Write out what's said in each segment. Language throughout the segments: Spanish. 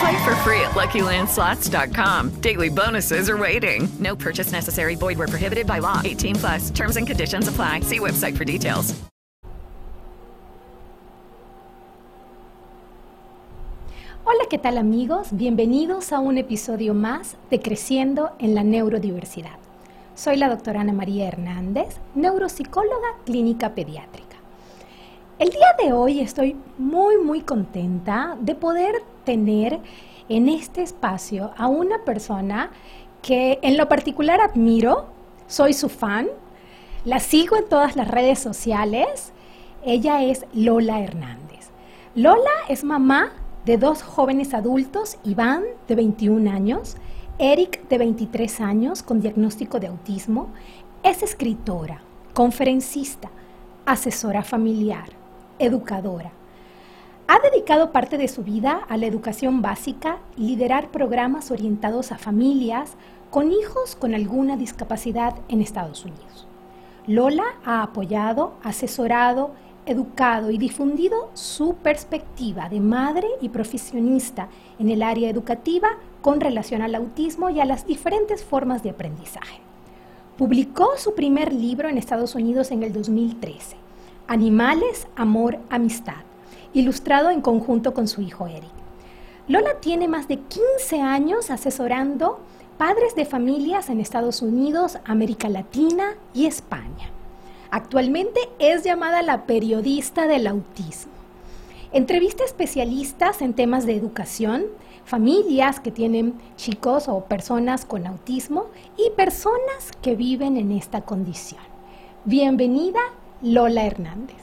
Play for free at LuckyLandSlots.com. Daily bonuses are waiting. No purchase necessary. Void where prohibited by law. 18+. Terms and conditions apply. See website for details. Hola, ¿qué tal, amigos? Bienvenidos a un episodio más de Creciendo en la Neurodiversidad. Soy la doctora Ana María Hernández, neuropsicóloga clínica pediátrica. El día de hoy estoy muy contenta de poder tener en este espacio a una persona que en lo particular admiro, soy su fan, la sigo en todas las redes sociales. Ella es Lola Hernández. Lola es mamá de dos jóvenes adultos, Iván, de 21 años, Eric, de 23 años, con diagnóstico de autismo. Es escritora, conferencista, asesora familiar, educadora. Ha dedicado parte de su vida a la educación básica y liderar programas orientados a familias con hijos con alguna discapacidad en Estados Unidos. Lola ha apoyado, asesorado, educado y difundido su perspectiva de madre y profesionista en el área educativa con relación al autismo y a las diferentes formas de aprendizaje. Publicó su primer libro en Estados Unidos en el 2013, Animales, Amor, Amistad, ilustrado en conjunto con su hijo Eric. Lola tiene más de 15 años asesorando padres de familias en Estados Unidos, América Latina y España. Actualmente es llamada la periodista del autismo. Entrevista a especialistas en temas de educación, familias que tienen chicos o personas con autismo y personas que viven en esta condición. Bienvenida, Lola Hernández.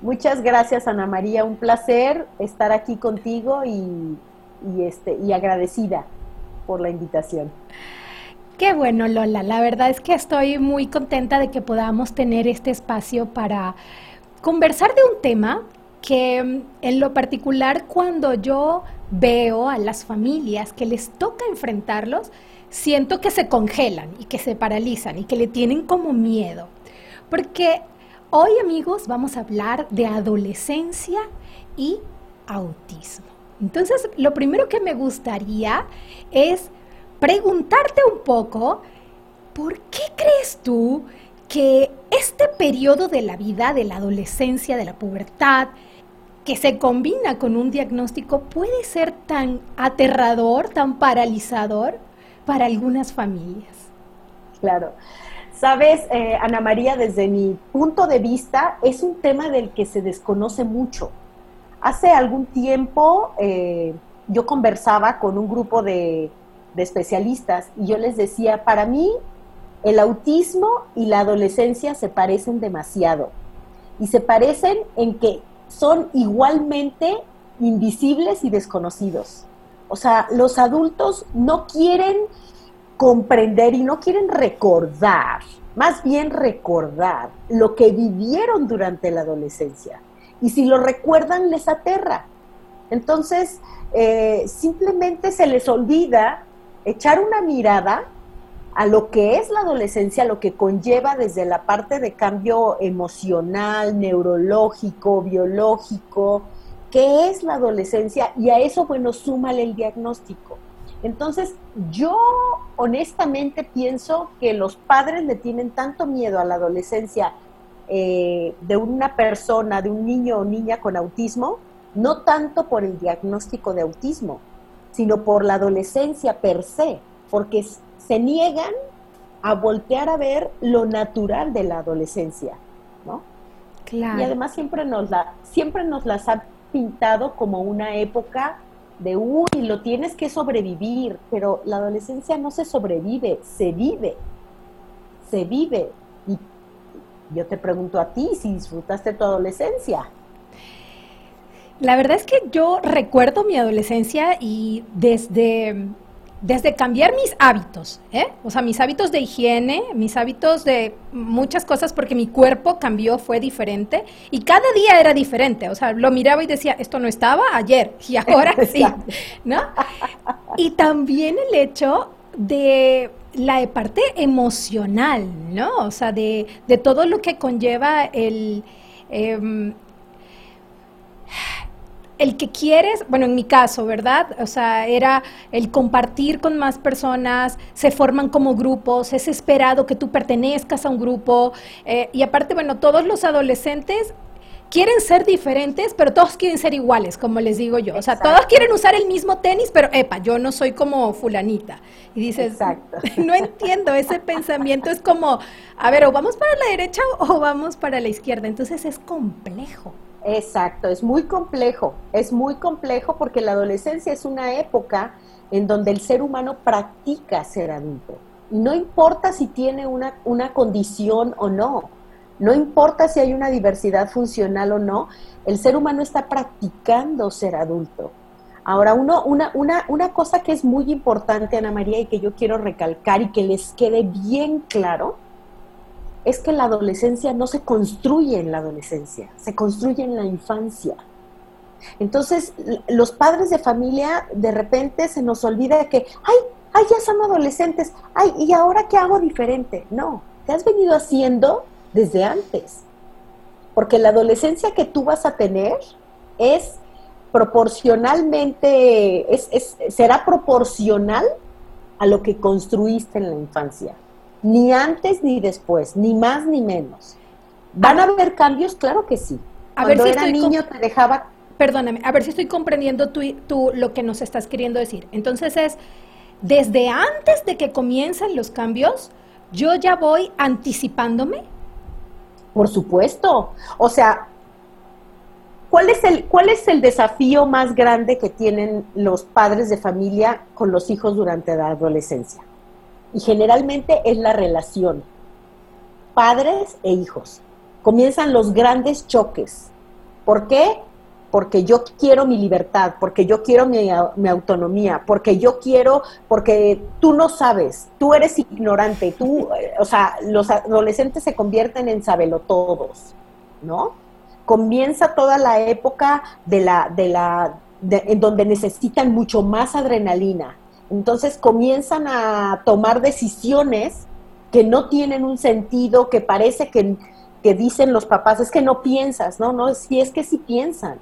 Muchas gracias, Ana María, un placer estar aquí contigo y agradecida por la invitación. Qué bueno, Lola, la verdad es que estoy muy contenta de que podamos tener este espacio para conversar de un tema que en lo particular cuando yo veo a las familias que les toca enfrentarlos, siento que se congelan y que se paralizan y que le tienen como miedo. Porque hoy, amigos, vamos a hablar de adolescencia y autismo. Entonces, lo primero que me gustaría es preguntarte un poco, ¿por qué crees tú que este periodo de la vida, de la adolescencia, de la pubertad, que se combina con un diagnóstico, puede ser tan aterrador, tan paralizador para algunas familias? Claro. Sabes, Ana María, desde mi punto de vista, es un tema del que se desconoce mucho. Hace algún tiempo yo conversaba con un grupo de especialistas y yo les decía, para mí el autismo y la adolescencia se parecen demasiado. Y se parecen en que son igualmente invisibles y desconocidos. O sea, los adultos no quieren comprender y no quieren recordar, más bien recordar lo que vivieron durante la adolescencia. Y si lo recuerdan, les aterra. Entonces, simplemente se les olvida echar una mirada a lo que es la adolescencia, lo que conlleva desde la parte de cambio emocional, neurológico, biológico, qué es la adolescencia, y a eso, bueno, súmale el diagnóstico. Entonces, yo honestamente pienso que los padres le tienen tanto miedo a la adolescencia de una persona, de un niño o niña con autismo, no tanto por el diagnóstico de autismo, sino por la adolescencia per se, porque se niegan a voltear a ver lo natural de la adolescencia, ¿no? Claro. Y además siempre nos las ha pintado como una época de, uy, lo tienes que sobrevivir, pero la adolescencia no se sobrevive, se vive. Y yo te pregunto a ti si disfrutaste tu adolescencia. La verdad es que yo recuerdo mi adolescencia y desde cambiar mis hábitos, o sea, mis hábitos de higiene, mis hábitos de muchas cosas, porque mi cuerpo cambió, fue diferente, y cada día era diferente, o sea, lo miraba y decía, esto no estaba ayer, y ahora sí, ¿no? Y también el hecho de la parte emocional, ¿no? O sea, de todo lo que conlleva el que quieres, bueno, en mi caso, ¿verdad? O sea, era el compartir con más personas, se forman como grupos, es esperado que tú pertenezcas a un grupo, y aparte, bueno, todos los adolescentes quieren ser diferentes, pero todos quieren ser iguales, como les digo yo. Exacto. O sea, todos quieren usar el mismo tenis, pero, epa, yo no soy como fulanita. Y dices, exacto, no entiendo ese pensamiento. Es como, a ver, o vamos para la derecha o vamos para la izquierda. Entonces, es complejo. Exacto, es muy complejo porque la adolescencia es una época en donde el ser humano practica ser adulto. No importa si tiene una condición o no, no importa si hay una diversidad funcional o no, el ser humano está practicando ser adulto. Ahora, una cosa que es muy importante, Ana María, y que yo quiero recalcar y que les quede bien claro, es que la adolescencia no se construye en la adolescencia, se construye en la infancia. Entonces, los padres de familia, de repente se nos olvida que, ¡ay, ya son adolescentes! ¡Ay, y ahora qué hago diferente! No, te has venido haciendo desde antes. Porque la adolescencia que tú vas a tener es proporcionalmente, será proporcional a lo que construiste en la infancia. Ni antes ni después, ni más ni menos. ¿Van a haber cambios? Claro que sí. Cuando era niño te dejaba... Perdóname, a ver si estoy comprendiendo tú lo que nos estás queriendo decir. Entonces es, desde antes de que comiencen los cambios, ¿yo ya voy anticipándome? Por supuesto. O sea, ¿cuál es el desafío más grande que tienen los padres de familia con los hijos durante la adolescencia? Y generalmente es la relación, padres e hijos. Comienzan los grandes choques. ¿Por qué? Porque yo quiero mi libertad, porque yo quiero mi autonomía, porque tú no sabes, tú eres ignorante, o sea, los adolescentes se convierten en sabelotodos, ¿no? Comienza toda la época en donde necesitan mucho más adrenalina. Entonces comienzan a tomar decisiones que no tienen un sentido, que parece que dicen los papás, es que no piensas, no, si es que sí piensan,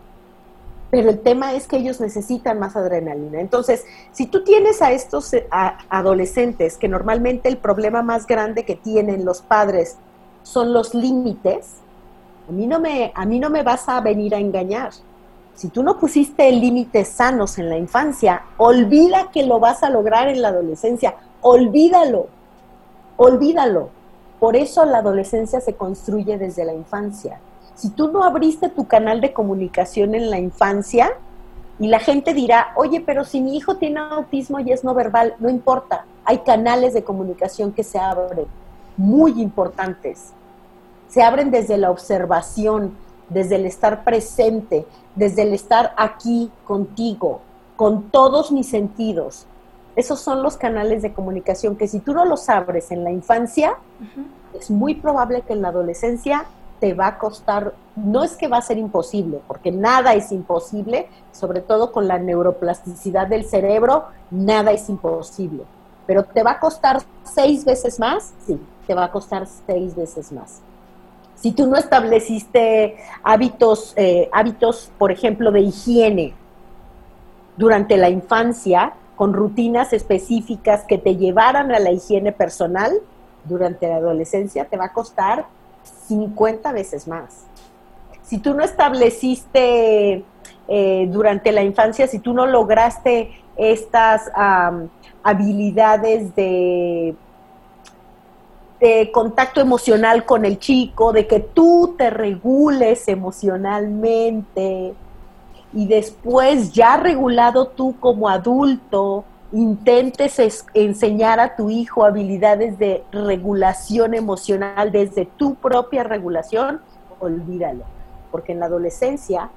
pero el tema es que ellos necesitan más adrenalina. Entonces, si tú tienes a estos adolescentes, que normalmente el problema más grande que tienen los padres son los límites, a mí no me vas a venir a engañar. Si tú no pusiste límites sanos en la infancia, olvida que lo vas a lograr en la adolescencia. Olvídalo. Por eso la adolescencia se construye desde la infancia. Si tú no abriste tu canal de comunicación en la infancia, y la gente dirá, oye, pero si mi hijo tiene autismo y es no verbal, no importa. Hay canales de comunicación que se abren, muy importantes. Se abren desde la observación, desde el estar presente, desde el estar aquí contigo, con todos mis sentidos. Esos son los canales de comunicación que si tú no los abres en la infancia, uh-huh, es muy probable que en la adolescencia te va a costar, no es que va a ser imposible, porque nada es imposible, sobre todo con la neuroplasticidad del cerebro, nada es imposible. Pero te va a costar 6 veces más, sí, te va a costar 6 veces más. Si tú no estableciste hábitos, por ejemplo, de higiene durante la infancia, con rutinas específicas que te llevaran a la higiene personal, durante la adolescencia te va a costar 50 veces más. Si tú no estableciste durante la infancia, si tú no lograste estas habilidades de de contacto emocional con el chico, de que tú te regules emocionalmente y después, ya regulado tú como adulto, intentes enseñar a tu hijo habilidades de regulación emocional desde tu propia regulación, olvídalo, porque en la adolescencia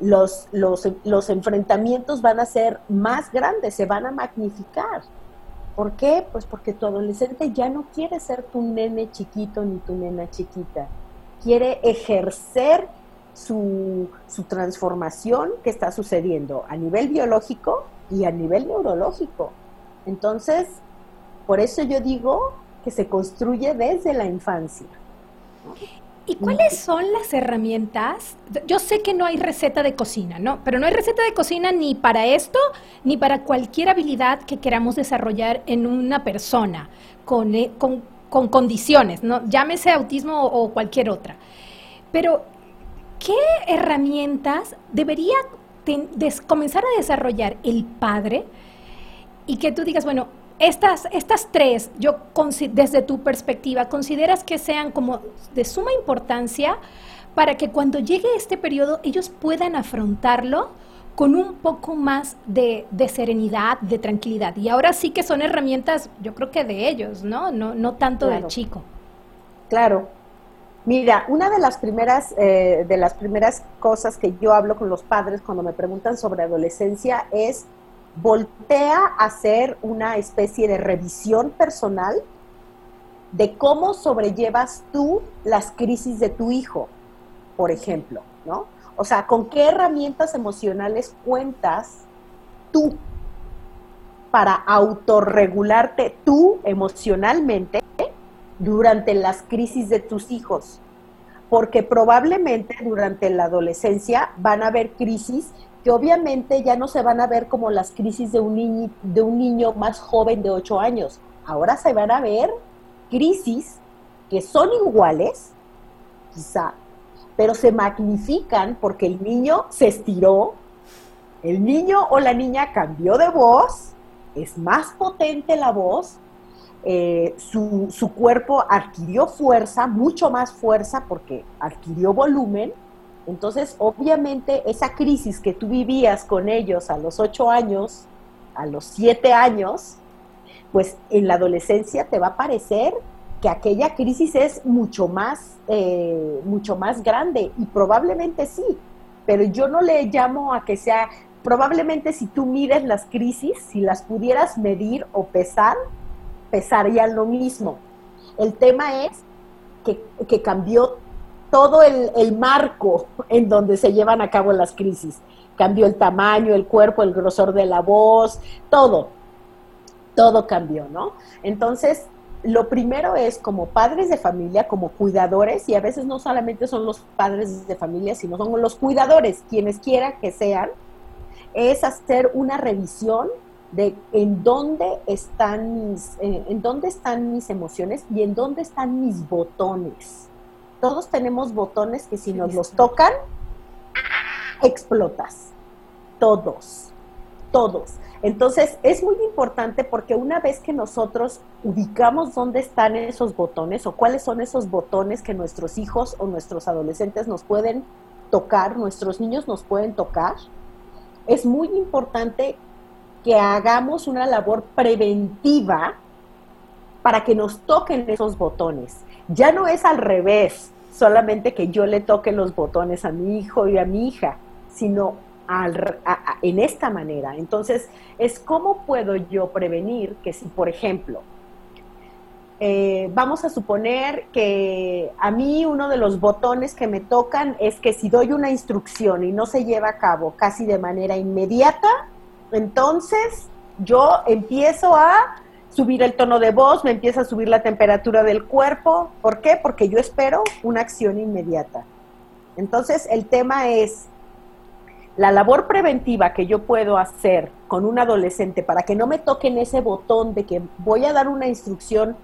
los enfrentamientos van a ser más grandes, se van a magnificar. ¿Por qué? Pues porque tu adolescente ya no quiere ser tu nene chiquito ni tu nena chiquita. Quiere ejercer su transformación que está sucediendo a nivel biológico y a nivel neurológico. Entonces, por eso yo digo que se construye desde la infancia, ¿no? ¿Y cuáles son las herramientas? Yo sé que no hay receta de cocina, ¿no? Pero no hay receta de cocina ni para esto, ni para cualquier habilidad que queramos desarrollar en una persona con condiciones, ¿no? Llámese autismo o cualquier otra. Pero, ¿qué herramientas debería comenzar a desarrollar el padre? Y que tú digas, bueno, estas tres, desde tu perspectiva, ¿consideras que sean como de suma importancia para que cuando llegue este periodo ellos puedan afrontarlo con un poco más de serenidad, de tranquilidad? Y ahora sí que son herramientas, yo creo que de ellos, ¿no? No tanto claro. Del chico. Claro. Mira, una de las primeras cosas que yo hablo con los padres cuando me preguntan sobre adolescencia es: voltea a hacer una especie de revisión personal de cómo sobrellevas tú las crisis de tu hijo, por ejemplo, ¿no? O sea, ¿con qué herramientas emocionales cuentas tú para autorregularte tú emocionalmente durante las crisis de tus hijos? Porque probablemente durante la adolescencia van a haber crisis que obviamente ya no se van a ver como las crisis de un niño más joven de 8 años. Ahora se van a ver crisis que son iguales, quizá, pero se magnifican porque el niño se estiró, el niño o la niña cambió de voz, es más potente la voz, su cuerpo adquirió fuerza, mucho más fuerza porque adquirió volumen. Entonces, obviamente, esa crisis que tú vivías con ellos a los 8 años, a los 7 años, pues en la adolescencia te va a parecer que aquella crisis es mucho más grande, y probablemente sí, pero yo no le llamo a que sea, probablemente si tú mides las crisis, si las pudieras medir o pesar, pesarían lo mismo. El tema es que cambió todo el marco en donde se llevan a cabo las crisis. Cambió el tamaño, el cuerpo, el grosor de la voz, todo cambió, ¿no? Entonces, lo primero es, como padres de familia, como cuidadores, y a veces no solamente son los padres de familia, sino son los cuidadores, quienes quiera que sean, es hacer una revisión de en dónde están mis emociones y en dónde están mis botones. Todos tenemos botones que si nos los tocan, explotas. Todos. Entonces, es muy importante porque una vez que nosotros ubicamos dónde están esos botones o cuáles son esos botones que nuestros hijos o nuestros adolescentes nos pueden tocar, nuestros niños nos pueden tocar, es muy importante que hagamos una labor preventiva para que nos toquen esos botones. Ya no es al revés, solamente que yo le toque los botones a mi hijo y a mi hija, sino en esta manera. Entonces, es cómo puedo yo prevenir que si, por ejemplo, vamos a suponer que a mí uno de los botones que me tocan es que si doy una instrucción y no se lleva a cabo casi de manera inmediata, entonces yo empiezo a subir el tono de voz, me empieza a subir la temperatura del cuerpo. ¿Por qué? Porque yo espero una acción inmediata. Entonces, el tema es la labor preventiva que yo puedo hacer con un adolescente para que no me toquen ese botón de que voy a dar una instrucción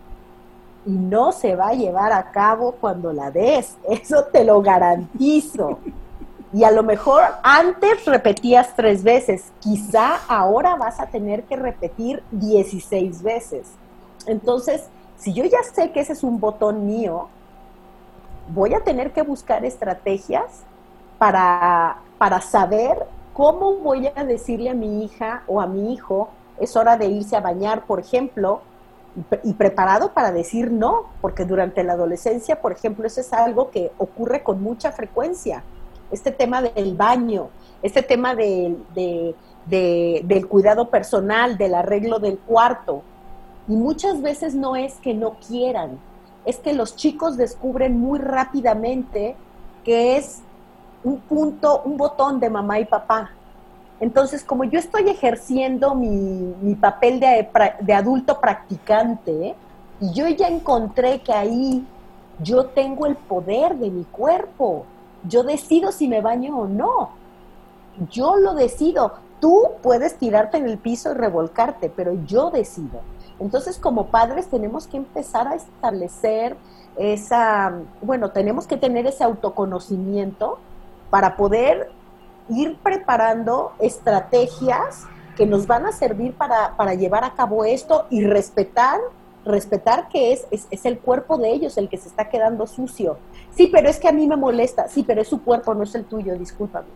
y no se va a llevar a cabo cuando la des. Eso te lo garantizo. Y a lo mejor antes repetías 3 veces, quizá ahora vas a tener que repetir 16 veces. Entonces, Si yo ya sé que ese es un botón mío, voy a tener que buscar estrategias para saber cómo voy a decirle a mi hija o a mi hijo, es hora de irse a bañar, por ejemplo, y preparado para decir no, porque durante la adolescencia, por ejemplo, eso es algo que ocurre con mucha frecuencia. Este tema del baño, este tema del cuidado personal, del arreglo del cuarto. Y muchas veces no es que no quieran, es que los chicos descubren muy rápidamente que es un punto, un botón de mamá y papá. Entonces, como yo estoy ejerciendo mi papel de adulto practicante, y yo ya encontré que ahí yo tengo el poder de mi cuerpo, yo decido si me baño o no, yo lo decido. Tú puedes tirarte en el piso y revolcarte, pero yo decido. Entonces, como padres tenemos que empezar a establecer tenemos que tener ese autoconocimiento para poder ir preparando estrategias que nos van a servir para llevar a cabo esto y respetar que es el cuerpo de ellos el que se está quedando sucio. Sí, pero es que a mí me molesta. Sí, pero es su cuerpo, no es el tuyo, discúlpame.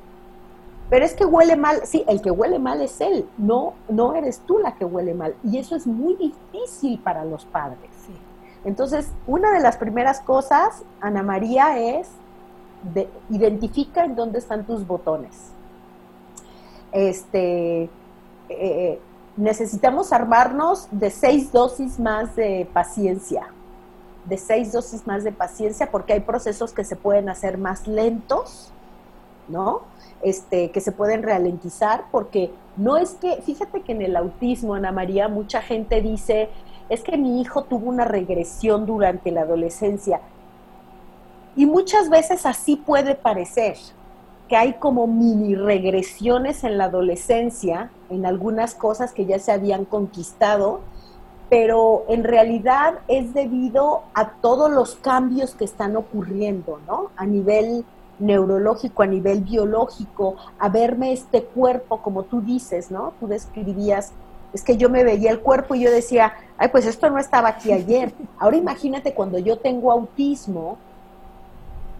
Pero es que huele mal. Sí, el que huele mal es él, no eres tú la que huele mal. Y eso es muy difícil para los padres. Sí. Entonces, una de las primeras cosas, Ana María, es identifica en dónde están tus botones. Necesitamos armarnos de 6 dosis más de paciencia. Porque hay procesos que se pueden hacer más lentos, ¿no? Que se pueden ralentizar, porque no es que, fíjate que en el autismo, Ana María, mucha gente dice, es que mi hijo tuvo una regresión durante la adolescencia. Y muchas veces así puede parecer, que hay como mini regresiones en la adolescencia, en algunas cosas que ya se habían conquistado, pero en realidad es debido a todos los cambios que están ocurriendo, ¿no? A nivel neurológico, a nivel biológico, a verme este cuerpo, como tú dices, ¿no? Tú describías, es que yo me veía el cuerpo y yo decía, ay, pues esto no estaba aquí ayer. Ahora imagínate cuando yo tengo autismo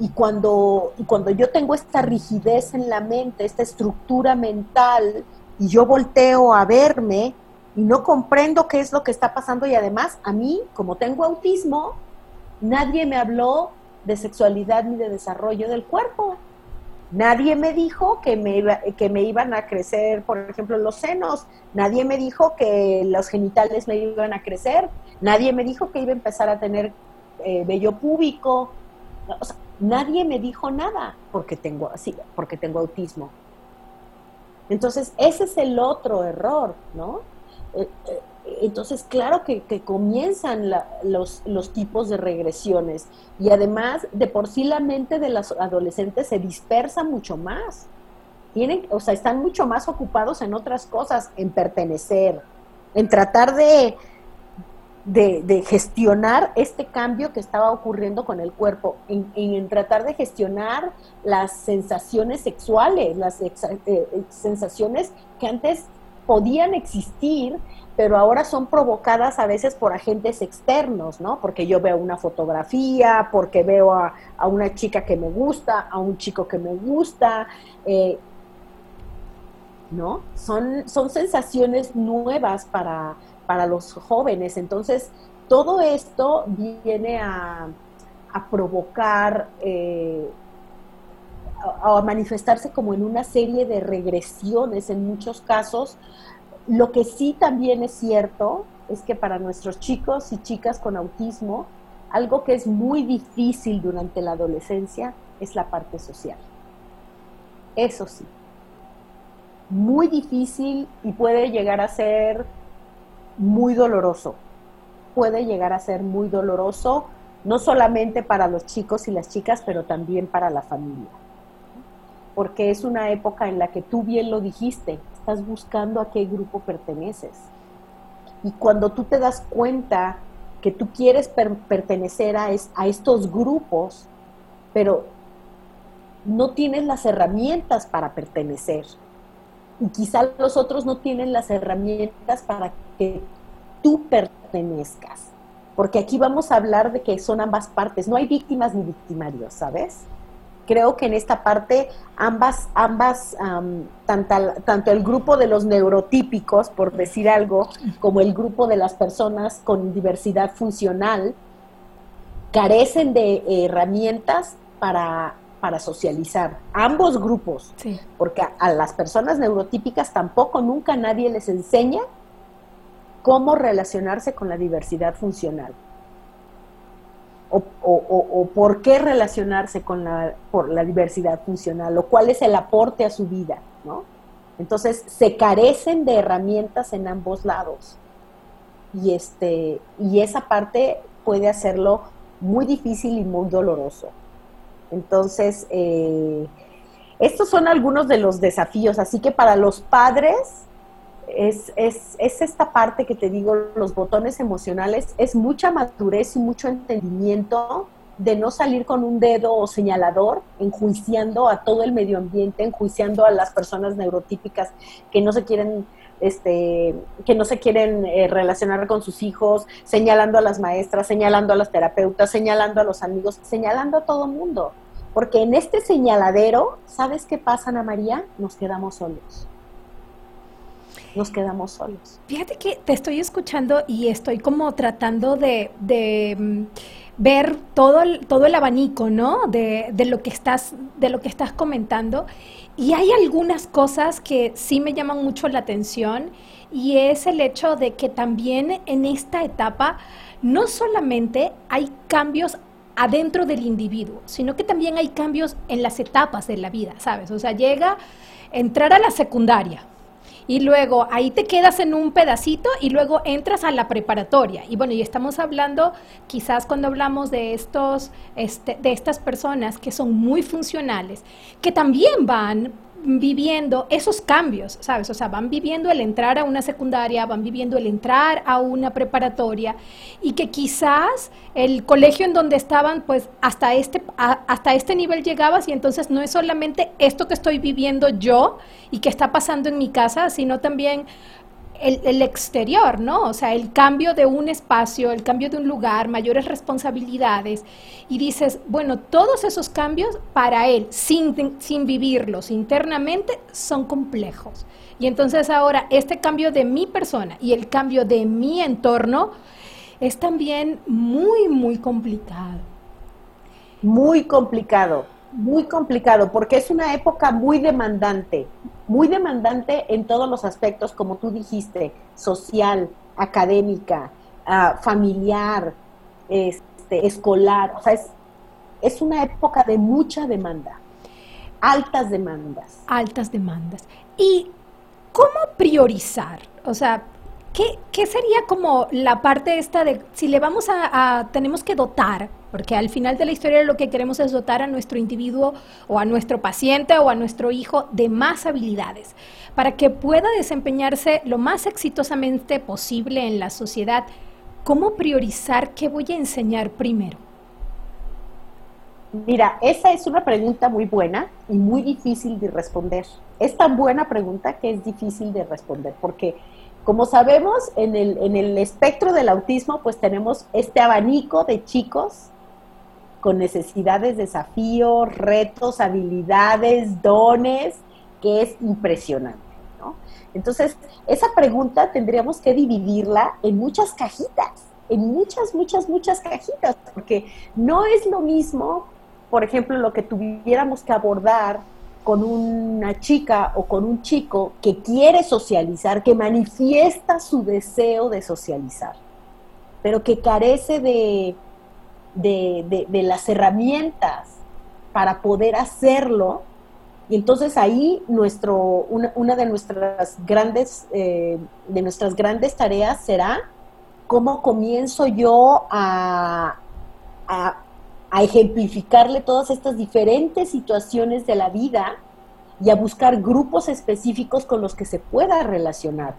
y cuando yo tengo esta rigidez en la mente, esta estructura mental, y yo volteo a verme y no comprendo qué es lo que está pasando, y además a mí, como tengo autismo, nadie me habló de sexualidad ni de desarrollo del cuerpo. Nadie me dijo que me iban a crecer, por ejemplo, los senos. Nadie me dijo que los genitales me iban a crecer. Nadie me dijo que iba a empezar a tener vello púbico. O sea, nadie me dijo nada porque tengo autismo. Entonces, ese es el otro error, ¿no? Entonces, claro que comienzan los tipos de regresiones, y además de por sí la mente de los adolescentes se dispersa mucho más. Están mucho más ocupados en otras cosas, en pertenecer, en tratar de gestionar este cambio que estaba ocurriendo con el cuerpo, en tratar de gestionar las sensaciones sexuales, las sensaciones que antes podían existir, pero ahora son provocadas a veces por agentes externos, ¿no? Porque yo veo una fotografía, porque veo a una chica que me gusta, a un chico que me gusta, ¿no? Son sensaciones nuevas para los jóvenes. Entonces, todo esto viene a provocar, a manifestarse como en una serie de regresiones en muchos casos. Lo que sí también es cierto es que para nuestros chicos y chicas con autismo, algo que es muy difícil durante la adolescencia es la parte social. Eso sí, muy difícil, y puede llegar a ser muy doloroso. No solamente para los chicos y las chicas, pero también para la familia. Porque es una época en la que, tú bien lo dijiste, estás buscando a qué grupo perteneces. Y cuando tú te das cuenta que tú quieres pertenecer a estos grupos, pero no tienes las herramientas para pertenecer, y quizá los otros no tienen las herramientas para que tú pertenezcas. porque aquí vamos a hablar de que son ambas partes, no hay víctimas ni victimarios, ¿sabes? Creo que en esta parte tanto el grupo de los neurotípicos, por decir algo, como el grupo de las personas con diversidad funcional, carecen de herramientas para socializar, ambos grupos, sí. Porque a las personas neurotípicas tampoco nunca nadie les enseña cómo relacionarse con la diversidad funcional o por qué relacionarse con la diversidad funcional o cuál es el aporte a su vida, ¿no? Entonces se carecen de herramientas en ambos lados y esa parte puede hacerlo muy difícil y muy doloroso. Entonces, estos son algunos de los desafíos, así que para los padres es esta parte que te digo, los botones emocionales, es mucha madurez y mucho entendimiento de no salir con un dedo o señalador enjuiciando a todo el medio ambiente, enjuiciando a las personas neurotípicas que no se quieren relacionar con sus hijos, señalando a las maestras, señalando a las terapeutas, señalando a los amigos, señalando a todo mundo. Porque en este señaladero, ¿sabes qué pasa, Ana María? Nos quedamos solos. Nos quedamos solos. Fíjate que te estoy escuchando y estoy como tratando de ver todo el abanico, ¿no? De lo que estás comentando. Y hay algunas cosas que sí me llaman mucho la atención y es el hecho de que también en esta etapa no solamente hay cambios adentro del individuo, sino que también hay cambios en las etapas de la vida, ¿sabes? O sea, entrar a la secundaria y luego ahí te quedas en un pedacito y luego entras a la preparatoria. Y bueno, y estamos hablando, quizás cuando hablamos de estas personas que son muy funcionales, que también van viviendo esos cambios, ¿sabes? O sea, van viviendo el entrar a una secundaria, van viviendo el entrar a una preparatoria y que quizás el colegio en donde estaban, pues hasta este nivel llegabas y entonces no es solamente esto que estoy viviendo yo y que está pasando en mi casa, sino también el exterior, ¿no? O sea, el cambio de un espacio, el cambio de un lugar, mayores responsabilidades, y dices, bueno, todos esos cambios para él, sin vivirlos internamente, son complejos. Y entonces ahora, este cambio de mi persona y el cambio de mi entorno es también muy, muy complicado. Muy complicado. Muy complicado, porque es una época muy demandante en todos los aspectos, como tú dijiste, social, académica, familiar, escolar, o sea, es una época de mucha demanda, altas demandas. Altas demandas. ¿Y cómo priorizar? O sea, ¿qué sería como la parte esta de, si le vamos tenemos que dotar, porque al final de la historia lo que queremos es dotar a nuestro individuo o a nuestro paciente o a nuestro hijo de más habilidades para que pueda desempeñarse lo más exitosamente posible en la sociedad? ¿Cómo priorizar qué voy a enseñar primero? Mira, esa es una pregunta muy buena y muy difícil de responder. Es tan buena pregunta que es difícil de responder porque, como sabemos, en el espectro del autismo, pues tenemos este abanico de chicos con necesidades, desafíos, retos, habilidades, dones, que es impresionante, ¿no? Entonces, esa pregunta tendríamos que dividirla en muchas cajitas, en muchas, muchas, muchas cajitas, porque no es lo mismo, por ejemplo, lo que tuviéramos que abordar con una chica o con un chico que quiere socializar, que manifiesta su deseo de socializar, pero que carece de las herramientas para poder hacerlo. Y entonces ahí una de nuestras grandes tareas será cómo comienzo yo a ejemplificarle todas estas diferentes situaciones de la vida y a buscar grupos específicos con los que se pueda relacionar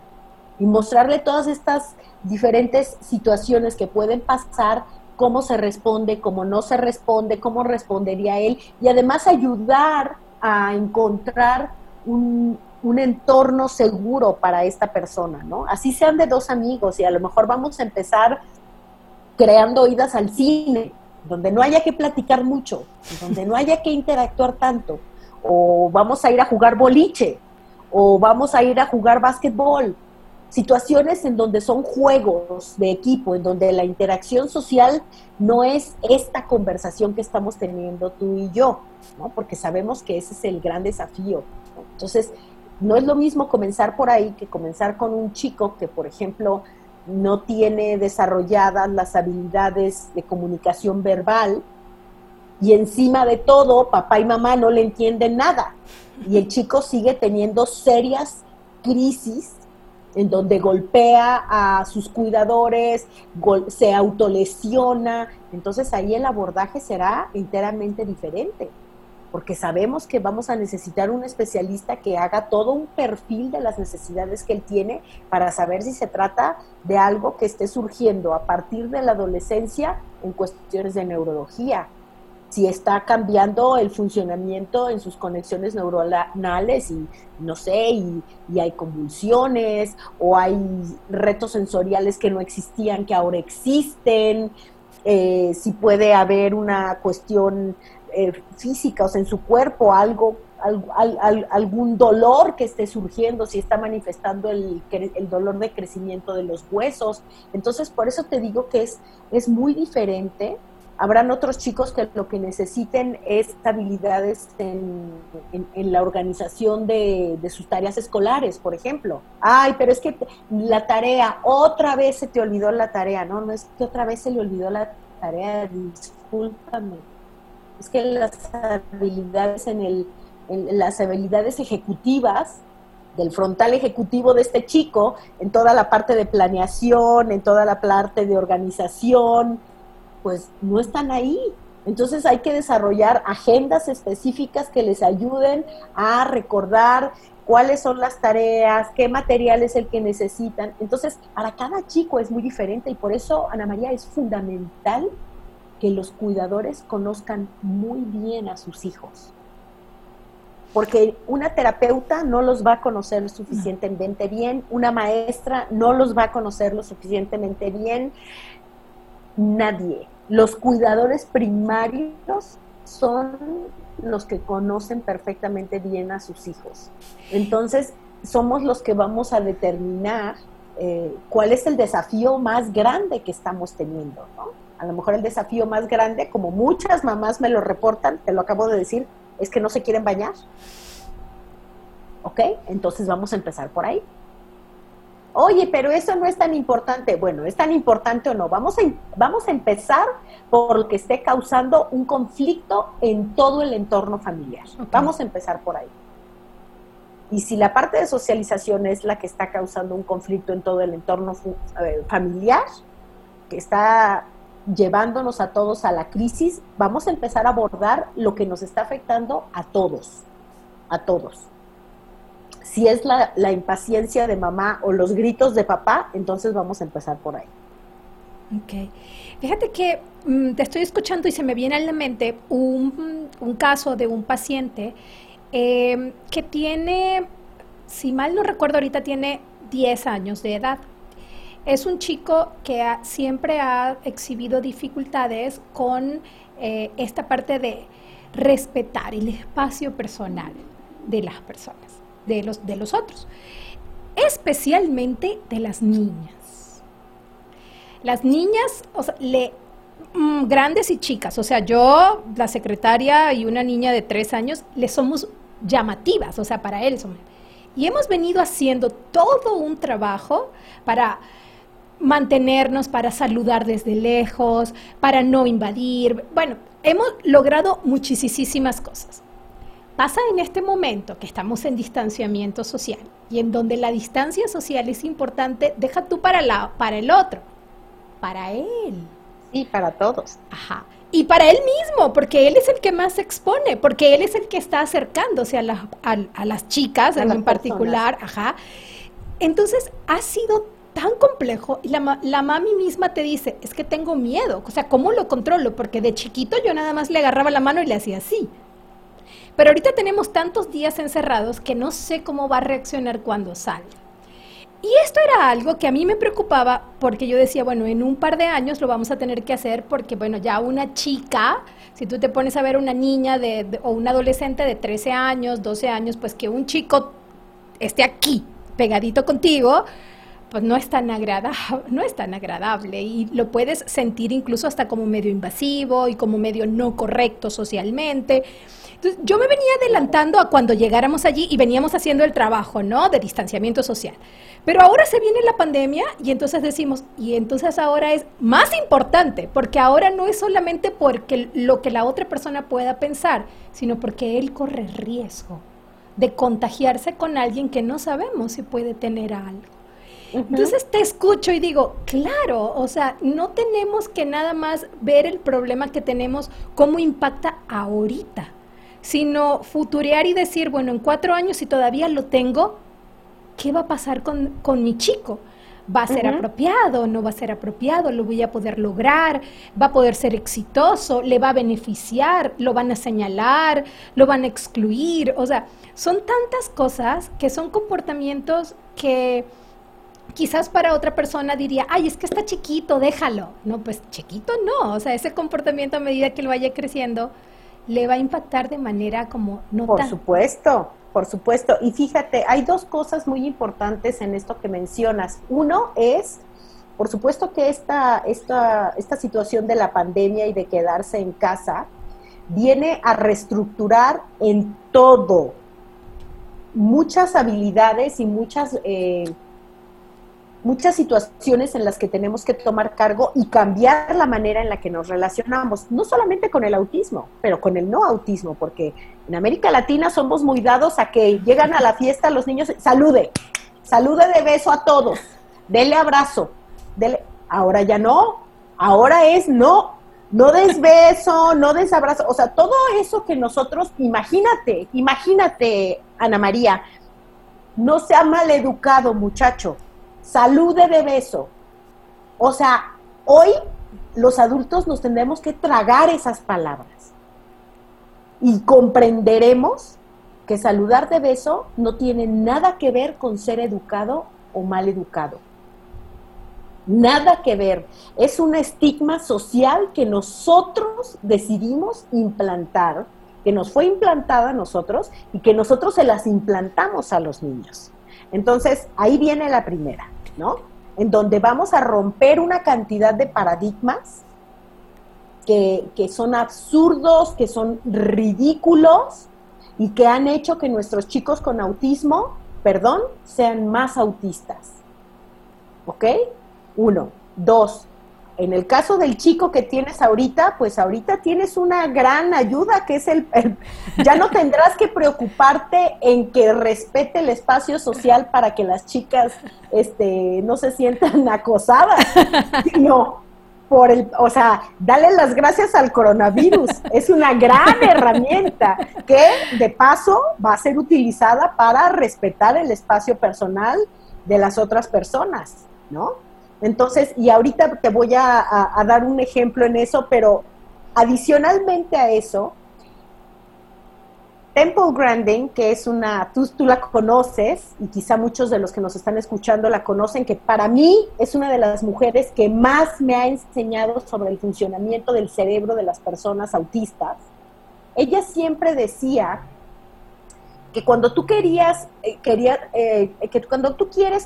y mostrarle todas estas diferentes situaciones que pueden pasar, cómo se responde, cómo no se responde, cómo respondería él, y además ayudar a encontrar un entorno seguro para esta persona, ¿no? Así sean de dos amigos, y a lo mejor vamos a empezar creando idas al cine, donde no haya que platicar mucho, donde no haya que interactuar tanto, o vamos a ir a jugar boliche, o vamos a ir a jugar básquetbol. Situaciones en donde son juegos de equipo, en donde la interacción social no es esta conversación que estamos teniendo tú y yo, ¿no? Porque sabemos que ese es el gran desafío, ¿no? Entonces, no es lo mismo comenzar por ahí que comenzar con un chico que, por ejemplo, no tiene desarrolladas las habilidades de comunicación verbal y encima de todo, papá y mamá no le entienden nada. Y el chico sigue teniendo serias crisis en donde golpea a sus cuidadores, se autolesiona. Entonces ahí el abordaje será enteramente diferente, porque sabemos que vamos a necesitar un especialista que haga todo un perfil de las necesidades que él tiene para saber si se trata de algo que esté surgiendo a partir de la adolescencia en cuestiones de neurología, si está cambiando el funcionamiento en sus conexiones neuronales y no sé, y hay convulsiones o hay retos sensoriales que no existían que ahora existen, si puede haber una cuestión física, o sea, en su cuerpo algún dolor que esté surgiendo, si está manifestando el dolor de crecimiento de los huesos. Entonces, por eso te digo que es muy diferente. Habrán otros chicos que lo que necesiten es habilidades en la organización de sus tareas escolares, por ejemplo. Ay, pero es que la tarea, otra vez se te olvidó la tarea. No es que otra vez se le olvidó la tarea, discúlpame. Es que las habilidades las habilidades ejecutivas del frontal ejecutivo de este chico, en toda la parte de planeación, en toda la parte de organización, pues no están ahí. Entonces hay que desarrollar agendas específicas que les ayuden a recordar cuáles son las tareas, qué material es el que necesitan. Entonces, para cada chico es muy diferente y por eso, Ana María, es fundamental que los cuidadores conozcan muy bien a sus hijos. Porque una terapeuta no los va a conocer suficientemente bien, una maestra no los va a conocer lo suficientemente bien, nadie. Los cuidadores primarios son los que conocen perfectamente bien a sus hijos. Entonces, somos los que vamos a determinar cuál es el desafío más grande que estamos teniendo, ¿no? A lo mejor el desafío más grande, como muchas mamás me lo reportan, te lo acabo de decir, es que no se quieren bañar. ¿Ok? Entonces vamos a empezar por ahí. Oye, pero eso no es tan importante. Bueno, ¿es tan importante o no? Vamos a empezar por lo que esté causando un conflicto en todo el entorno familiar. Okay. Vamos a empezar por ahí. Y si la parte de socialización es la que está causando un conflicto en todo el entorno familiar, que está llevándonos a todos a la crisis, vamos a empezar a abordar lo que nos está afectando a todos, a todos. Si es la impaciencia de mamá o los gritos de papá, entonces vamos a empezar por ahí. Ok. Fíjate que te estoy escuchando y se me viene a la mente un caso de un paciente que tiene, si mal no recuerdo ahorita, tiene 10 años de edad. Es un chico que siempre ha exhibido dificultades con esta parte de respetar el espacio personal de las personas, de los otros, especialmente de las niñas. Las niñas, o sea, grandes y chicas, o sea, yo, la secretaria y una niña de 3 años, le somos llamativas, o sea, para él somos. Y hemos venido haciendo todo un trabajo para mantenernos, para saludar desde lejos, para no invadir. Bueno, hemos logrado muchísimas cosas. Pasa en este momento que estamos en distanciamiento social y en donde la distancia social es importante, deja tú para el otro, para él. Y para todos. Ajá. Y para él mismo, porque él es el que más se expone, porque él es el que está acercándose a las chicas, a en particular. Ajá. Entonces, ha sido tan complejo. La mami misma te dice, es que tengo miedo. O sea, ¿cómo lo controlo? Porque de chiquito yo nada más le agarraba la mano y le hacía así. Pero ahorita tenemos tantos días encerrados que no sé cómo va a reaccionar cuando salga. Y esto era algo que a mí me preocupaba porque yo decía, bueno, en un par de años lo vamos a tener que hacer porque, bueno, ya una chica, si tú te pones a ver una niña o un adolescente de 13 años, 12 años, pues que un chico esté aquí pegadito contigo, pues no es tan agradable y lo puedes sentir incluso hasta como medio invasivo y como medio no correcto socialmente. Entonces, yo me venía adelantando a cuando llegáramos allí y veníamos haciendo el trabajo, ¿no?, de distanciamiento social. Pero ahora se viene la pandemia y entonces decimos, y entonces ahora es más importante, porque ahora no es solamente porque lo que la otra persona pueda pensar, sino porque él corre riesgo de contagiarse con alguien que no sabemos si puede tener algo. Entonces te escucho y digo, claro, o sea, no tenemos que nada más ver el problema que tenemos, cómo impacta ahorita, sino futurear y decir, bueno, en 4 años si todavía lo tengo, ¿qué va a pasar con mi chico? ¿Va a ser apropiado? ¿No va a ser apropiado? ¿Lo voy a poder lograr? ¿Va a poder ser exitoso? ¿Le va a beneficiar? ¿Lo van a señalar? ¿Lo van a excluir? O sea, son tantas cosas que son comportamientos que... Quizás para otra persona diría, ay, es que está chiquito, déjalo. No, pues chiquito no, o sea, ese comportamiento a medida que él vaya creciendo le va a impactar de manera como no tan... Por supuesto. Y fíjate, hay 2 cosas muy importantes en esto que mencionas. Uno es, por supuesto que esta situación de la pandemia y de quedarse en casa viene a reestructurar en todo muchas habilidades y muchas situaciones en las que tenemos que tomar cargo y cambiar la manera en la que nos relacionamos, no solamente con el autismo, pero con el no autismo, porque en América Latina somos muy dados a que llegan a la fiesta los niños, salude de beso a todos, dele abrazo, ahora ya no, ahora es no des beso, no des abrazo, o sea, todo eso que nosotros, imagínate, Ana María, no sea maleducado, muchacho, salude de beso. O sea, hoy los adultos nos tendremos que tragar esas palabras y comprenderemos que saludar de beso no tiene nada que ver con ser educado o mal educado. Nada que ver. Es un estigma social que nosotros decidimos implantar, que nos fue implantada a nosotros y que nosotros se las implantamos a los niños. Entonces, ahí viene la primera, ¿no? En donde vamos a romper una cantidad de paradigmas que son absurdos, que son ridículos y que han hecho que nuestros chicos con autismo, sean más autistas. ¿Ok? 1. 2. En el caso del chico que tienes ahorita, pues ahorita tienes una gran ayuda que es ya no tendrás que preocuparte en que respete el espacio social para que las chicas no se sientan acosadas, sino o sea, dale las gracias al coronavirus. Es una gran herramienta que de paso va a ser utilizada para respetar el espacio personal de las otras personas, ¿no? Entonces, y ahorita te voy a dar un ejemplo en eso, pero adicionalmente a eso, Temple Grandin, que es tú la conoces, y quizá muchos de los que nos están escuchando la conocen, que para mí es una de las mujeres que más me ha enseñado sobre el funcionamiento del cerebro de las personas autistas. Ella siempre decía que cuando tú quieres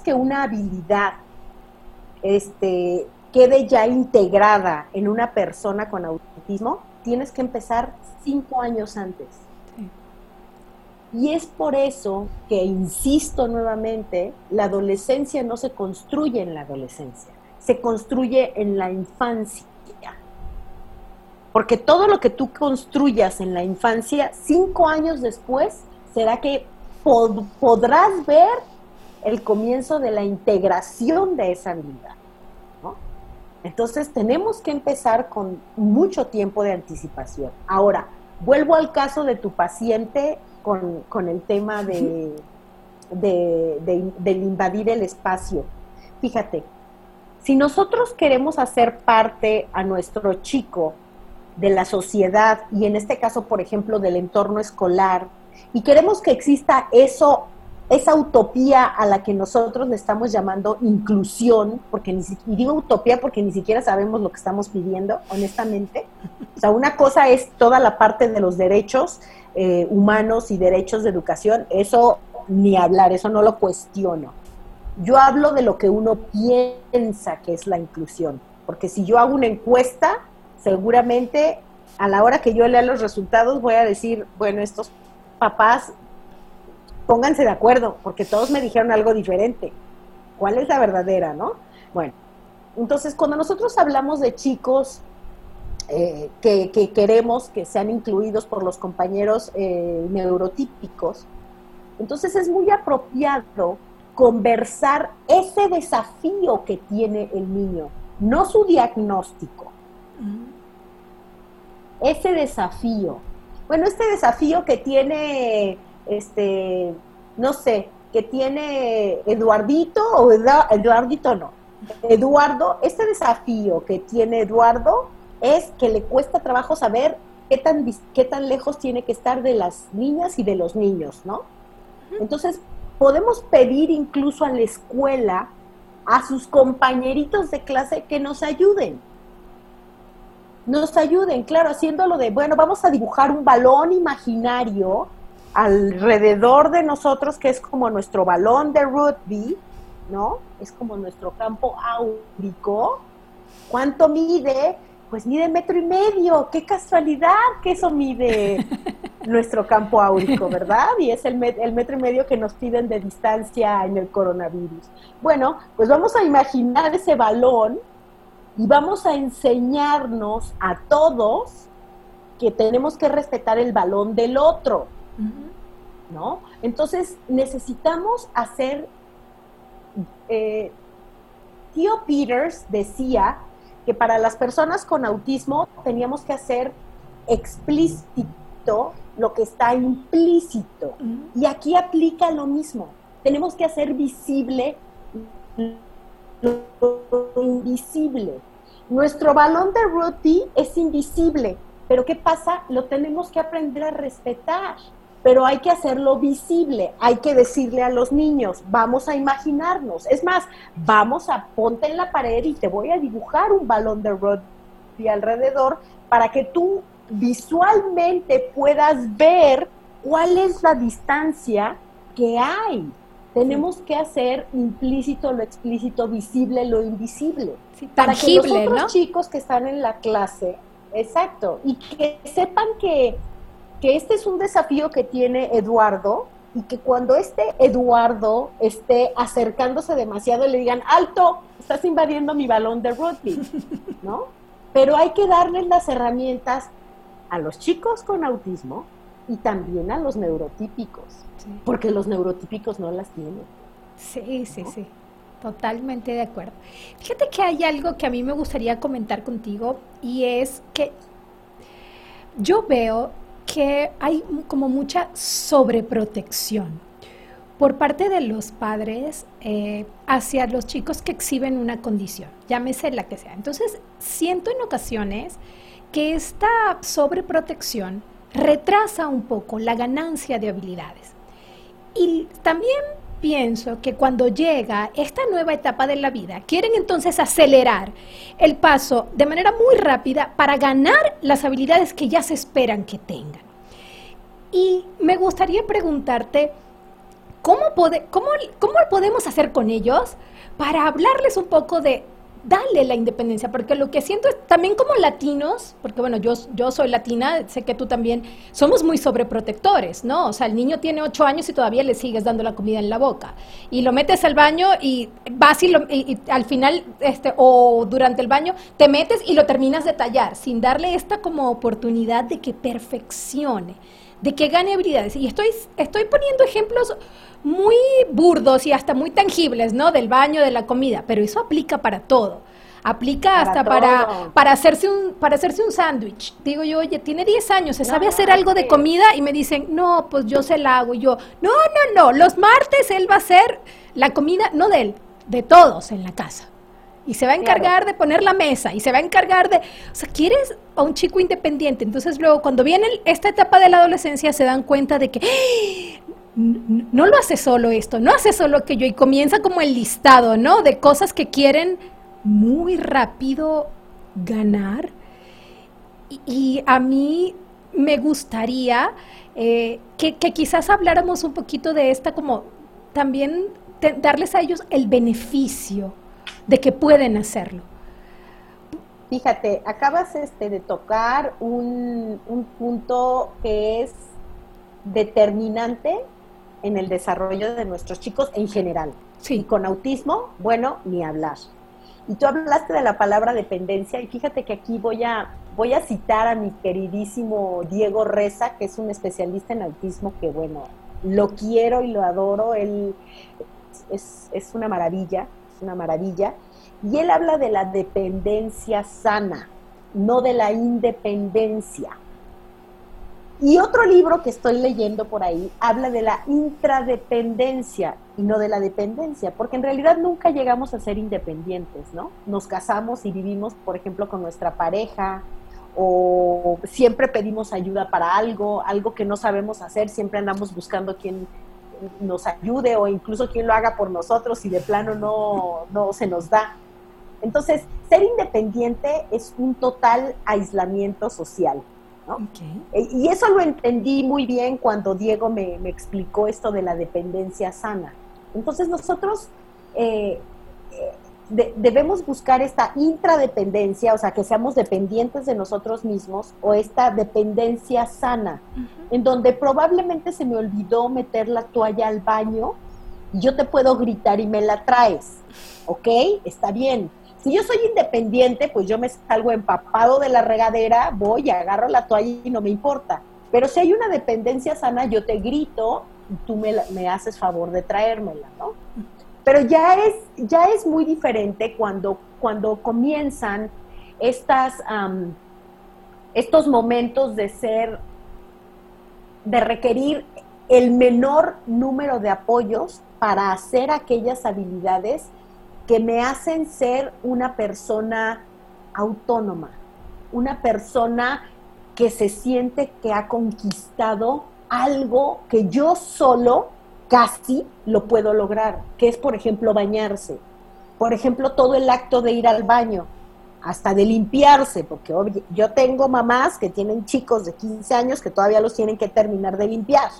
que una habilidad quede ya integrada en una persona con autismo, tienes que empezar 5 años antes. Sí. Y es por eso que, insisto nuevamente, la adolescencia no se construye en la adolescencia, se construye en la infancia. Porque todo lo que tú construyas en la infancia, 5 años después, será que podrás ver el comienzo de la integración de esa habilidad, ¿no? Entonces, tenemos que empezar con mucho tiempo de anticipación. Ahora, vuelvo al caso de tu paciente con el tema del invadir el espacio. Fíjate, si nosotros queremos hacer parte a nuestro chico de la sociedad, y en este caso, por ejemplo, del entorno escolar, y queremos que exista eso esa utopía a la que nosotros le estamos llamando inclusión, porque y digo utopía porque ni siquiera sabemos lo que estamos pidiendo, honestamente. O sea, una cosa es toda la parte de los derechos humanos y derechos de educación, eso ni hablar, eso no lo cuestiono. Yo hablo de lo que uno piensa que es la inclusión, porque si yo hago una encuesta, seguramente a la hora que yo lea los resultados voy a decir, bueno, estos papás, pónganse de acuerdo, porque todos me dijeron algo diferente. ¿Cuál es la verdadera, no? Bueno, entonces cuando nosotros hablamos de chicos que queremos que sean incluidos por los compañeros neurotípicos, entonces es muy apropiado conversar ese desafío que tiene el niño, no su diagnóstico. Ese desafío. Bueno, este desafío que tiene... no sé, que tiene Eduardito o Eduardito no. Eduardo, este desafío que tiene Eduardo es que le cuesta trabajo saber qué tan lejos tiene que estar de las niñas y de los niños, ¿no? Entonces, podemos pedir incluso a la escuela, a sus compañeritos de clase que nos ayuden. Nos ayuden, claro, haciéndolo de, bueno, vamos a dibujar un balón imaginario alrededor de nosotros, que es como nuestro balón de rugby, ¿no? Es como nuestro campo áurico. ¿Cuánto mide? Pues mide 1,5 metros. ¡Qué casualidad que eso mide nuestro campo áurico, ¿verdad? Y es el 1,5 metros que nos piden de distancia en el coronavirus. Bueno, pues vamos a imaginar ese balón y vamos a enseñarnos a todos que tenemos que respetar el balón del otro. ¿No? Entonces necesitamos hacer Theo Peters decía que para las personas con autismo teníamos que hacer explícito lo que está implícito, y aquí aplica lo mismo, tenemos que hacer visible lo invisible. Nuestro balón de rugby es invisible, pero ¿qué pasa? Lo tenemos que aprender a respetar. Pero hay que hacerlo visible, hay que decirle a los niños, vamos a imaginarnos. Es más, vamos a ponte en la pared y te voy a dibujar un balón de rugby alrededor para que tú visualmente puedas ver cuál es la distancia que hay. Tenemos que hacer implícito lo explícito, visible lo invisible. Sí, tangible, para que los otros chicos que están en la clase, exacto, y que sepan que este es un desafío que tiene Eduardo, y que cuando este Eduardo esté acercándose demasiado le digan, ¡alto! Estás invadiendo mi balón de rugby, ¿no? Pero hay que darles las herramientas a los chicos con autismo y también a los neurotípicos, porque los neurotípicos no las tienen. Sí, sí, ¿no? Sí, totalmente de acuerdo. Fíjate que hay algo que a mí me gustaría comentar contigo, y es que yo veo que hay como mucha sobreprotección por parte de los padres hacia los chicos que exhiben una condición, llámese la que sea. Entonces, siento en ocasiones que esta sobreprotección retrasa un poco la ganancia de habilidades. Y también pienso que cuando llega esta nueva etapa de la vida, quieren entonces acelerar el paso de manera muy rápida para ganar las habilidades que ya se esperan que tengan. Y me gustaría preguntarte, ¿cómo podemos hacer con ellos para hablarles un poco de darle la independencia? Porque lo que siento es también como latinos, porque bueno, yo soy latina, sé que tú también, somos muy sobreprotectores, ¿no? O sea, el niño tiene 8 años y todavía le sigues dando la comida en la boca. Y lo metes al baño y vas y al final, o durante el baño, te metes y lo terminas de tallar, sin darle esta como oportunidad de que perfeccione, de que gane habilidades. Y estoy poniendo ejemplos muy burdos y hasta muy tangibles, ¿no? Del baño, de la comida, pero eso aplica para todo. Aplica hasta para hacerse un sándwich. Digo yo, oye, tiene 10 años, se sabe hacer algo de comida, y me dicen, no, pues yo se la hago. Y yo, no, los martes él va a hacer la comida, no de él, de todos en la casa. Y se va a encargar de poner la mesa, y se va a encargar de... O sea, quieres a un chico independiente. Entonces luego, cuando viene esta etapa de la adolescencia, se dan cuenta de que no lo hace solo esto, no hace solo aquello, y comienza como el listado, ¿no? De cosas que quieren muy rápido ganar. Y a mí me gustaría que quizás habláramos un poquito de esta, como también darles a ellos el beneficio de que pueden hacerlo. Fíjate, acabas de tocar un punto que es determinante en el desarrollo de nuestros chicos en general. Sí. Y con autismo, bueno, ni hablar. Y tú hablaste de la palabra dependencia, y fíjate que aquí voy a citar a mi queridísimo Diego Reza, que es un especialista en autismo, que bueno, lo quiero y lo adoro, él es una maravilla, es una maravilla. Y él habla de la dependencia sana, no de la independencia. Y otro libro que estoy leyendo por ahí habla de la intradependencia y no de la dependencia, porque en realidad nunca llegamos a ser independientes, ¿no? Nos casamos y vivimos, por ejemplo, con nuestra pareja, o siempre pedimos ayuda para algo que no sabemos hacer, siempre andamos buscando quién nos ayude o incluso quien lo haga por nosotros, y de plano no se nos da. Entonces, ser independiente es un total aislamiento social, ¿no? Okay. Y eso lo entendí muy bien cuando Diego me explicó esto de la dependencia sana. Entonces, nosotros debemos buscar esta intradependencia, o sea, que seamos dependientes de nosotros mismos, o esta dependencia sana, en donde probablemente se me olvidó meter la toalla al baño, y yo te puedo gritar y me la traes, ¿ok? Está bien. Si yo soy independiente, pues yo me salgo empapado de la regadera, voy, agarro la toalla y no me importa. Pero si hay una dependencia sana, yo te grito y tú me haces favor de traérmela, ¿no? Pero ya es muy diferente cuando comienzan estos momentos de requerir el menor número de apoyos para hacer aquellas habilidades que me hacen ser una persona autónoma, una persona que se siente que ha conquistado algo que yo solo casi lo puedo lograr, que es, por ejemplo, bañarse. Por ejemplo, todo el acto de ir al baño, hasta de limpiarse, porque obvio, yo tengo mamás que tienen chicos de 15 años que todavía los tienen que terminar de limpiar,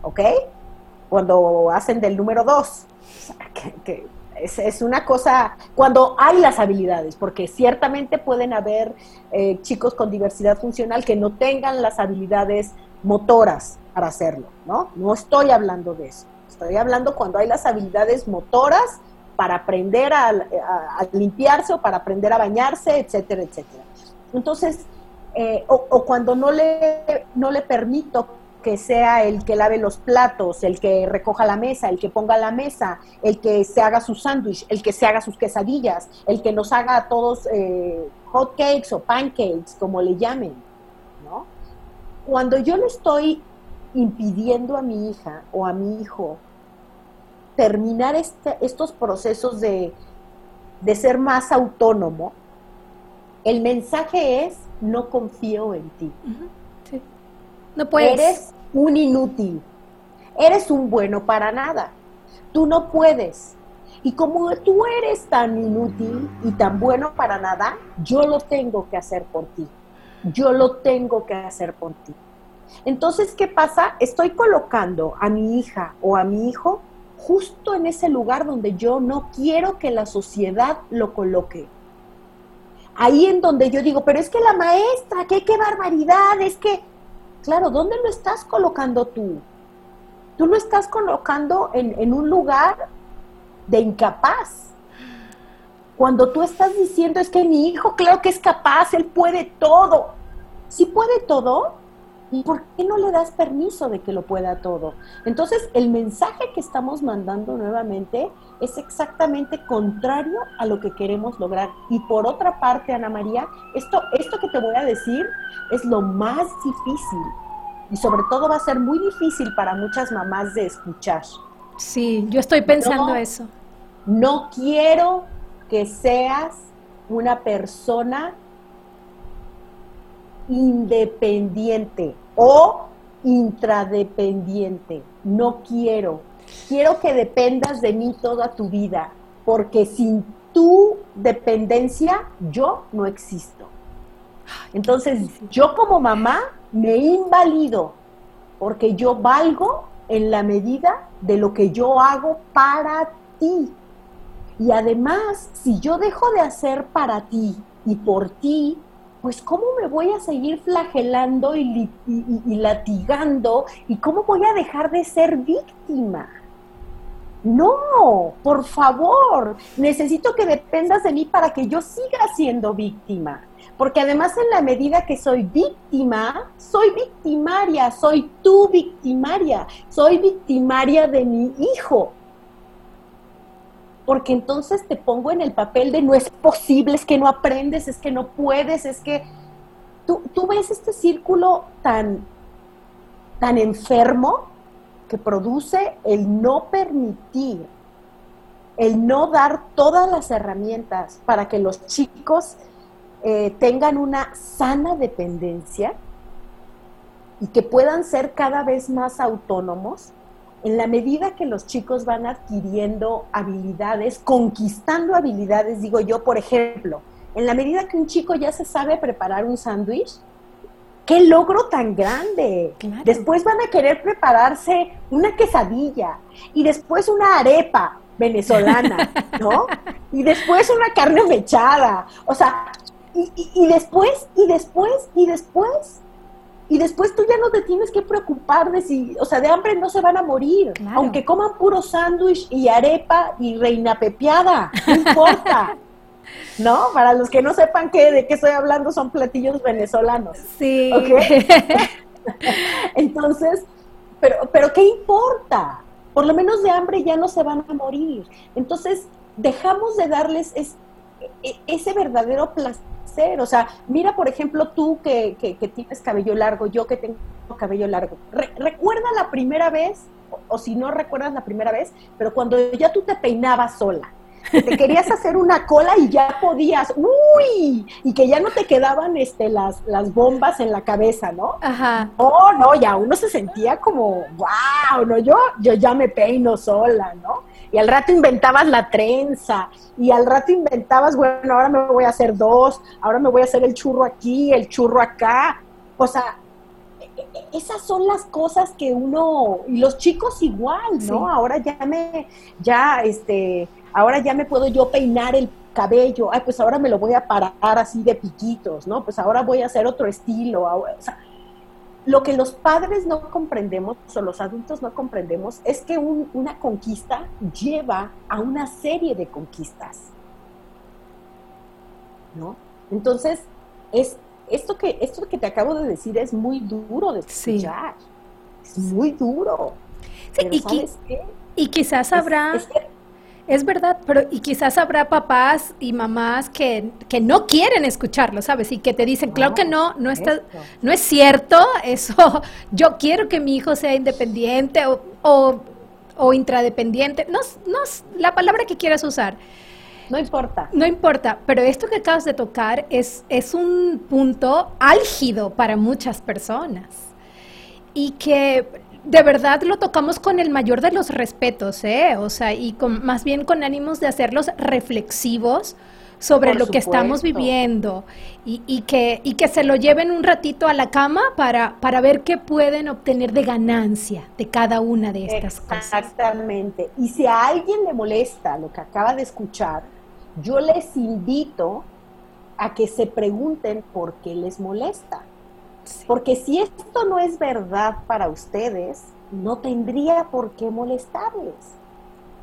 ¿ok? Cuando hacen del número 2. O sea, que es una cosa, cuando hay las habilidades, porque ciertamente pueden haber chicos con diversidad funcional que no tengan las habilidades motoras para hacerlo, ¿no? No estoy hablando de eso. Estoy hablando cuando hay las habilidades motoras para aprender a limpiarse, o para aprender a bañarse, etcétera, etcétera. Entonces, o cuando no le permito que sea el que lave los platos, el que recoja la mesa, el que ponga la mesa, el que se haga su sándwich, el que se haga sus quesadillas, el que nos haga a todos hot cakes o pancakes, como le llamen. Cuando yo le estoy impidiendo a mi hija o a mi hijo terminar estos procesos de ser más autónomo, el mensaje es: no confío en ti. Uh-huh. Sí. No puedes. Eres un inútil. Eres un bueno para nada. Tú no puedes. Y como tú eres tan inútil y tan bueno para nada, yo lo tengo que hacer por ti. Yo lo tengo que hacer por ti. Entonces, ¿qué pasa? Estoy colocando a mi hija o a mi hijo justo en ese lugar donde yo no quiero que la sociedad lo coloque. Ahí en donde yo digo, pero es que la maestra, qué barbaridad, es que... Claro, ¿dónde lo estás colocando tú? Tú lo estás colocando en un lugar de incapaz. Cuando tú estás diciendo, es que mi hijo creo que es capaz, él puede todo. Si puede todo, ¿por qué no le das permiso de que lo pueda todo? Entonces, el mensaje que estamos mandando nuevamente es exactamente contrario a lo que queremos lograr. Y por otra parte, Ana María, esto que te voy a decir es lo más difícil. Y sobre todo va a ser muy difícil para muchas mamás de escuchar. Sí, yo estoy pensando eso. No quiero que seas una persona independiente o intradependiente. No quiero. Quiero que dependas de mí toda tu vida, porque sin tu dependencia yo no existo. Entonces, yo como mamá me invalido, porque yo valgo en la medida de lo que yo hago para ti. Y además, si yo dejo de hacer para ti y por ti, pues ¿cómo me voy a seguir flagelando y latigando? ¿Y cómo voy a dejar de ser víctima? No, por favor, necesito que dependas de mí para que yo siga siendo víctima. Porque además en la medida que soy víctima, soy victimaria, soy tu victimaria, soy victimaria de mi hijo. Porque entonces te pongo en el papel de no es posible, es que no aprendes, es que no puedes, es que... Tú ves este círculo tan enfermo que produce el no permitir, el no dar todas las herramientas para que los chicos tengan una sana dependencia y que puedan ser cada vez más autónomos en la medida que los chicos van adquiriendo habilidades, conquistando habilidades. Digo yo, por ejemplo, en la medida que un chico ya se sabe preparar un sándwich, ¡qué logro tan grande! Claro. Después van a querer prepararse una quesadilla y después una arepa venezolana, ¿no? Y después una carne mechada, o sea, y después tú ya no te tienes que preocupar de si, o sea, de hambre no se van a morir, claro, aunque coman puro sándwich y arepa y reina pepiada, no importa, ¿no? Para los que no sepan de qué estoy hablando, son platillos venezolanos. Sí. ¿Okay? Entonces, pero ¿qué importa? Por lo menos de hambre ya no se van a morir. Entonces, dejamos de darles ese verdadero placer. O sea, mira, por ejemplo, tú que tienes cabello largo, yo que tengo cabello largo. Recuerda la primera vez, o si no recuerdas la primera vez, pero cuando ya tú te peinabas sola, que te querías hacer una cola y ya podías, ¡uy! Y que ya no te quedaban las bombas en la cabeza, ¿no? Ajá. Oh, no, ya uno se sentía como, wow, no, yo ya me peino sola, ¿no? Y al rato inventabas la trenza, y al rato inventabas, bueno, ahora me voy a hacer dos, ahora me voy a hacer el churro aquí, el churro acá. O sea, esas son las cosas que uno, y los chicos igual, ¿no? Sí. Ahora ya me puedo yo peinar el cabello, ay, pues ahora me lo voy a parar así de piquitos, ¿no? Pues ahora voy a hacer otro estilo. Ahora, o sea, lo que los padres no comprendemos, o los adultos no comprendemos, es que una conquista lleva a una serie de conquistas, ¿no? Entonces, esto que te acabo de decir es muy duro de escuchar. Sí. Es muy duro. Sí, pero ¿sabes qué? Y quizás habrá... Es verdad, pero y quizás habrá papás y mamás que no quieren escucharlo, ¿sabes? Y que te dicen, claro que no es cierto, eso, yo quiero que mi hijo sea independiente o intradependiente, no la palabra que quieras usar. No importa. No importa, pero esto que acabas de tocar es un punto álgido para muchas personas y que... De verdad lo tocamos con el mayor de los respetos, o sea, y más bien con ánimos de hacerlos reflexivos sobre lo que estamos viviendo y que se lo lleven un ratito a la cama para ver qué pueden obtener de ganancia de cada una de estas cosas. Exactamente. Y si a alguien le molesta lo que acaba de escuchar, yo les invito a que se pregunten por qué les molesta. Sí. Porque si esto no es verdad para ustedes, no tendría por qué molestarles.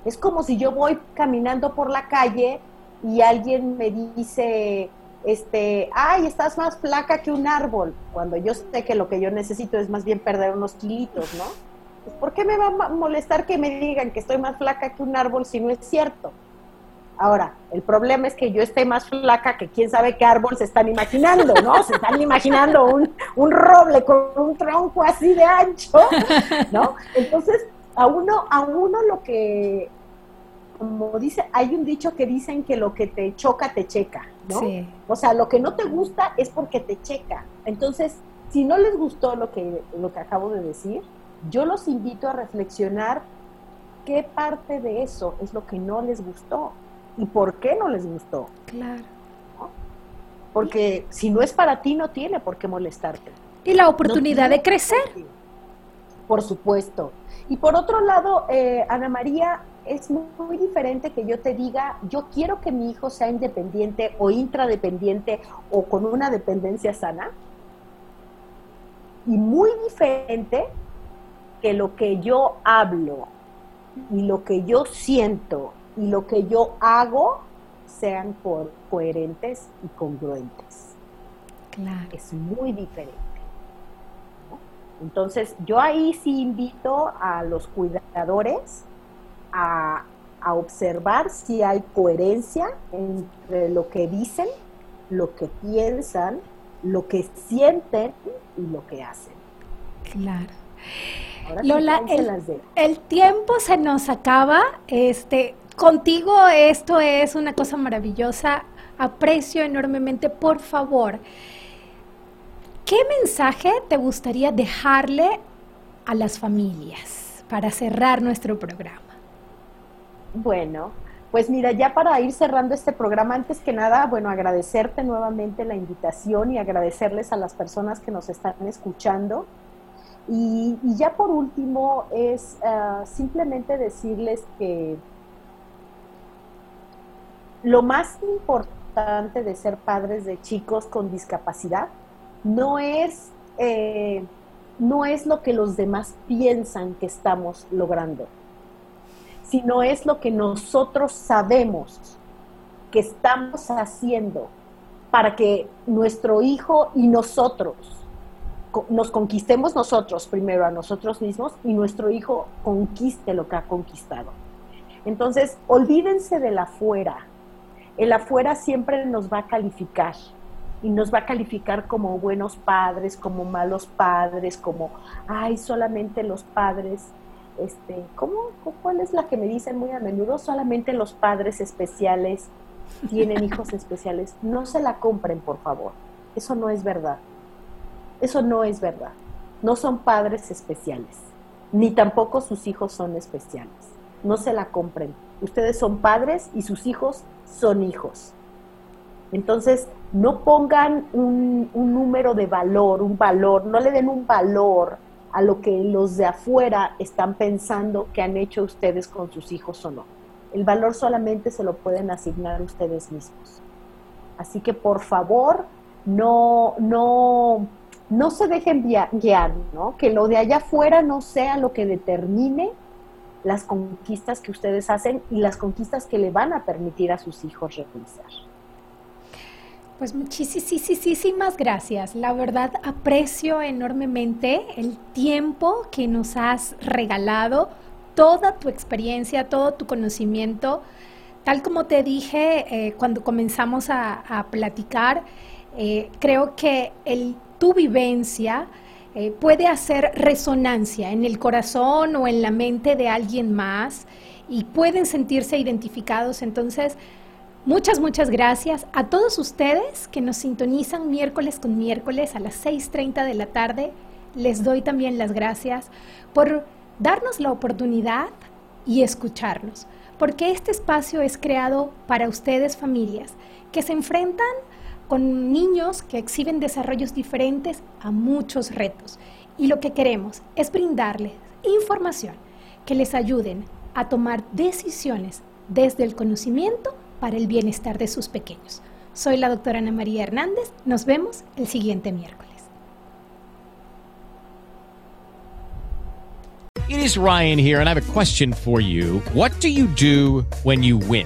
Es como si yo voy caminando por la calle y alguien me dice, ay, estás más flaca que un árbol, cuando yo sé que lo que yo necesito es más bien perder unos kilitos, ¿no? Pues, ¿por qué me va a molestar que me digan que estoy más flaca que un árbol si no es cierto? Ahora, el problema es que yo esté más flaca que quién sabe qué árbol se están imaginando, ¿no? Se están imaginando un roble con un tronco así de ancho, ¿no? Entonces, a uno lo que, como dice, hay un dicho que dicen que lo que te choca, te checa, ¿no? Sí. O sea, lo que no te gusta es porque te checa. Entonces, Si no les gustó lo que acabo de decir, yo los invito a reflexionar qué parte de eso es lo que no les gustó y por qué no les gustó. Claro. ¿No? Porque si no es para ti, no tiene por qué molestarte. Y la oportunidad de crecer. Por supuesto. Y por otro lado, Ana María, es muy, muy diferente que yo te diga, yo quiero que mi hijo sea independiente o intradependiente o con una dependencia sana. Y muy diferente que lo que yo hablo y lo que yo siento y lo que yo hago sean coherentes y congruentes. Claro. Es muy diferente. Entonces, yo ahí sí invito a los cuidadores a observar si hay coherencia entre lo que dicen, lo que piensan, lo que sienten y lo que hacen. Claro. Ahora Lola, sí, el tiempo se nos acaba. Contigo esto es una cosa maravillosa. Aprecio enormemente. Por favor, ¿qué mensaje te gustaría dejarle a las familias para cerrar nuestro programa? Bueno, pues mira, ya para ir cerrando este programa, antes que nada, bueno, agradecerte nuevamente la invitación y agradecerles a las personas que nos están escuchando. Y ya por último es simplemente decirles que lo más importante de ser padres de chicos con discapacidad no es lo que los demás piensan que estamos logrando, sino es lo que nosotros sabemos que estamos haciendo para que nuestro hijo y nosotros nos conquistemos nosotros primero a nosotros mismos y nuestro hijo conquiste lo que ha conquistado. Entonces, olvídense del afuera. El afuera siempre nos va a calificar. Y nos va a calificar como buenos padres, como malos padres, como, ay, solamente los padres, ¿cuál es la que me dicen muy a menudo? Solamente los padres especiales tienen hijos especiales. No se la compren, por favor. Eso no es verdad. Eso no es verdad. No son padres especiales, ni tampoco sus hijos son especiales. No se la compren. Ustedes son padres y sus hijos son hijos. Entonces, no pongan un número de valor, no le den un valor a lo que los de afuera están pensando que han hecho ustedes con sus hijos o no. El valor solamente se lo pueden asignar ustedes mismos. Así que, por favor, no se dejen guiar, ¿no? Que lo de allá afuera no sea lo que determine las conquistas que ustedes hacen y las conquistas que le van a permitir a sus hijos realizar. Pues muchísimas gracias. La verdad, aprecio enormemente el tiempo que nos has regalado, toda tu experiencia, todo tu conocimiento. Tal como te dije cuando comenzamos a platicar, creo que tu vivencia puede hacer resonancia en el corazón o en la mente de alguien más y pueden sentirse identificados. Entonces, muchas gracias a todos ustedes que nos sintonizan miércoles con miércoles a las 6:30 de la tarde. Les doy también las gracias por darnos la oportunidad y escucharnos, porque este espacio es creado para ustedes, familias, que se enfrentan con niños que exhiben desarrollos diferentes a muchos retos. Y lo que queremos es brindarles información que les ayuden a tomar decisiones desde el conocimiento para el bienestar de sus pequeños. Soy la doctora Ana María Hernández. Nos vemos el siguiente miércoles. It is Ryan here, and I have a question for you. What do you do when you win?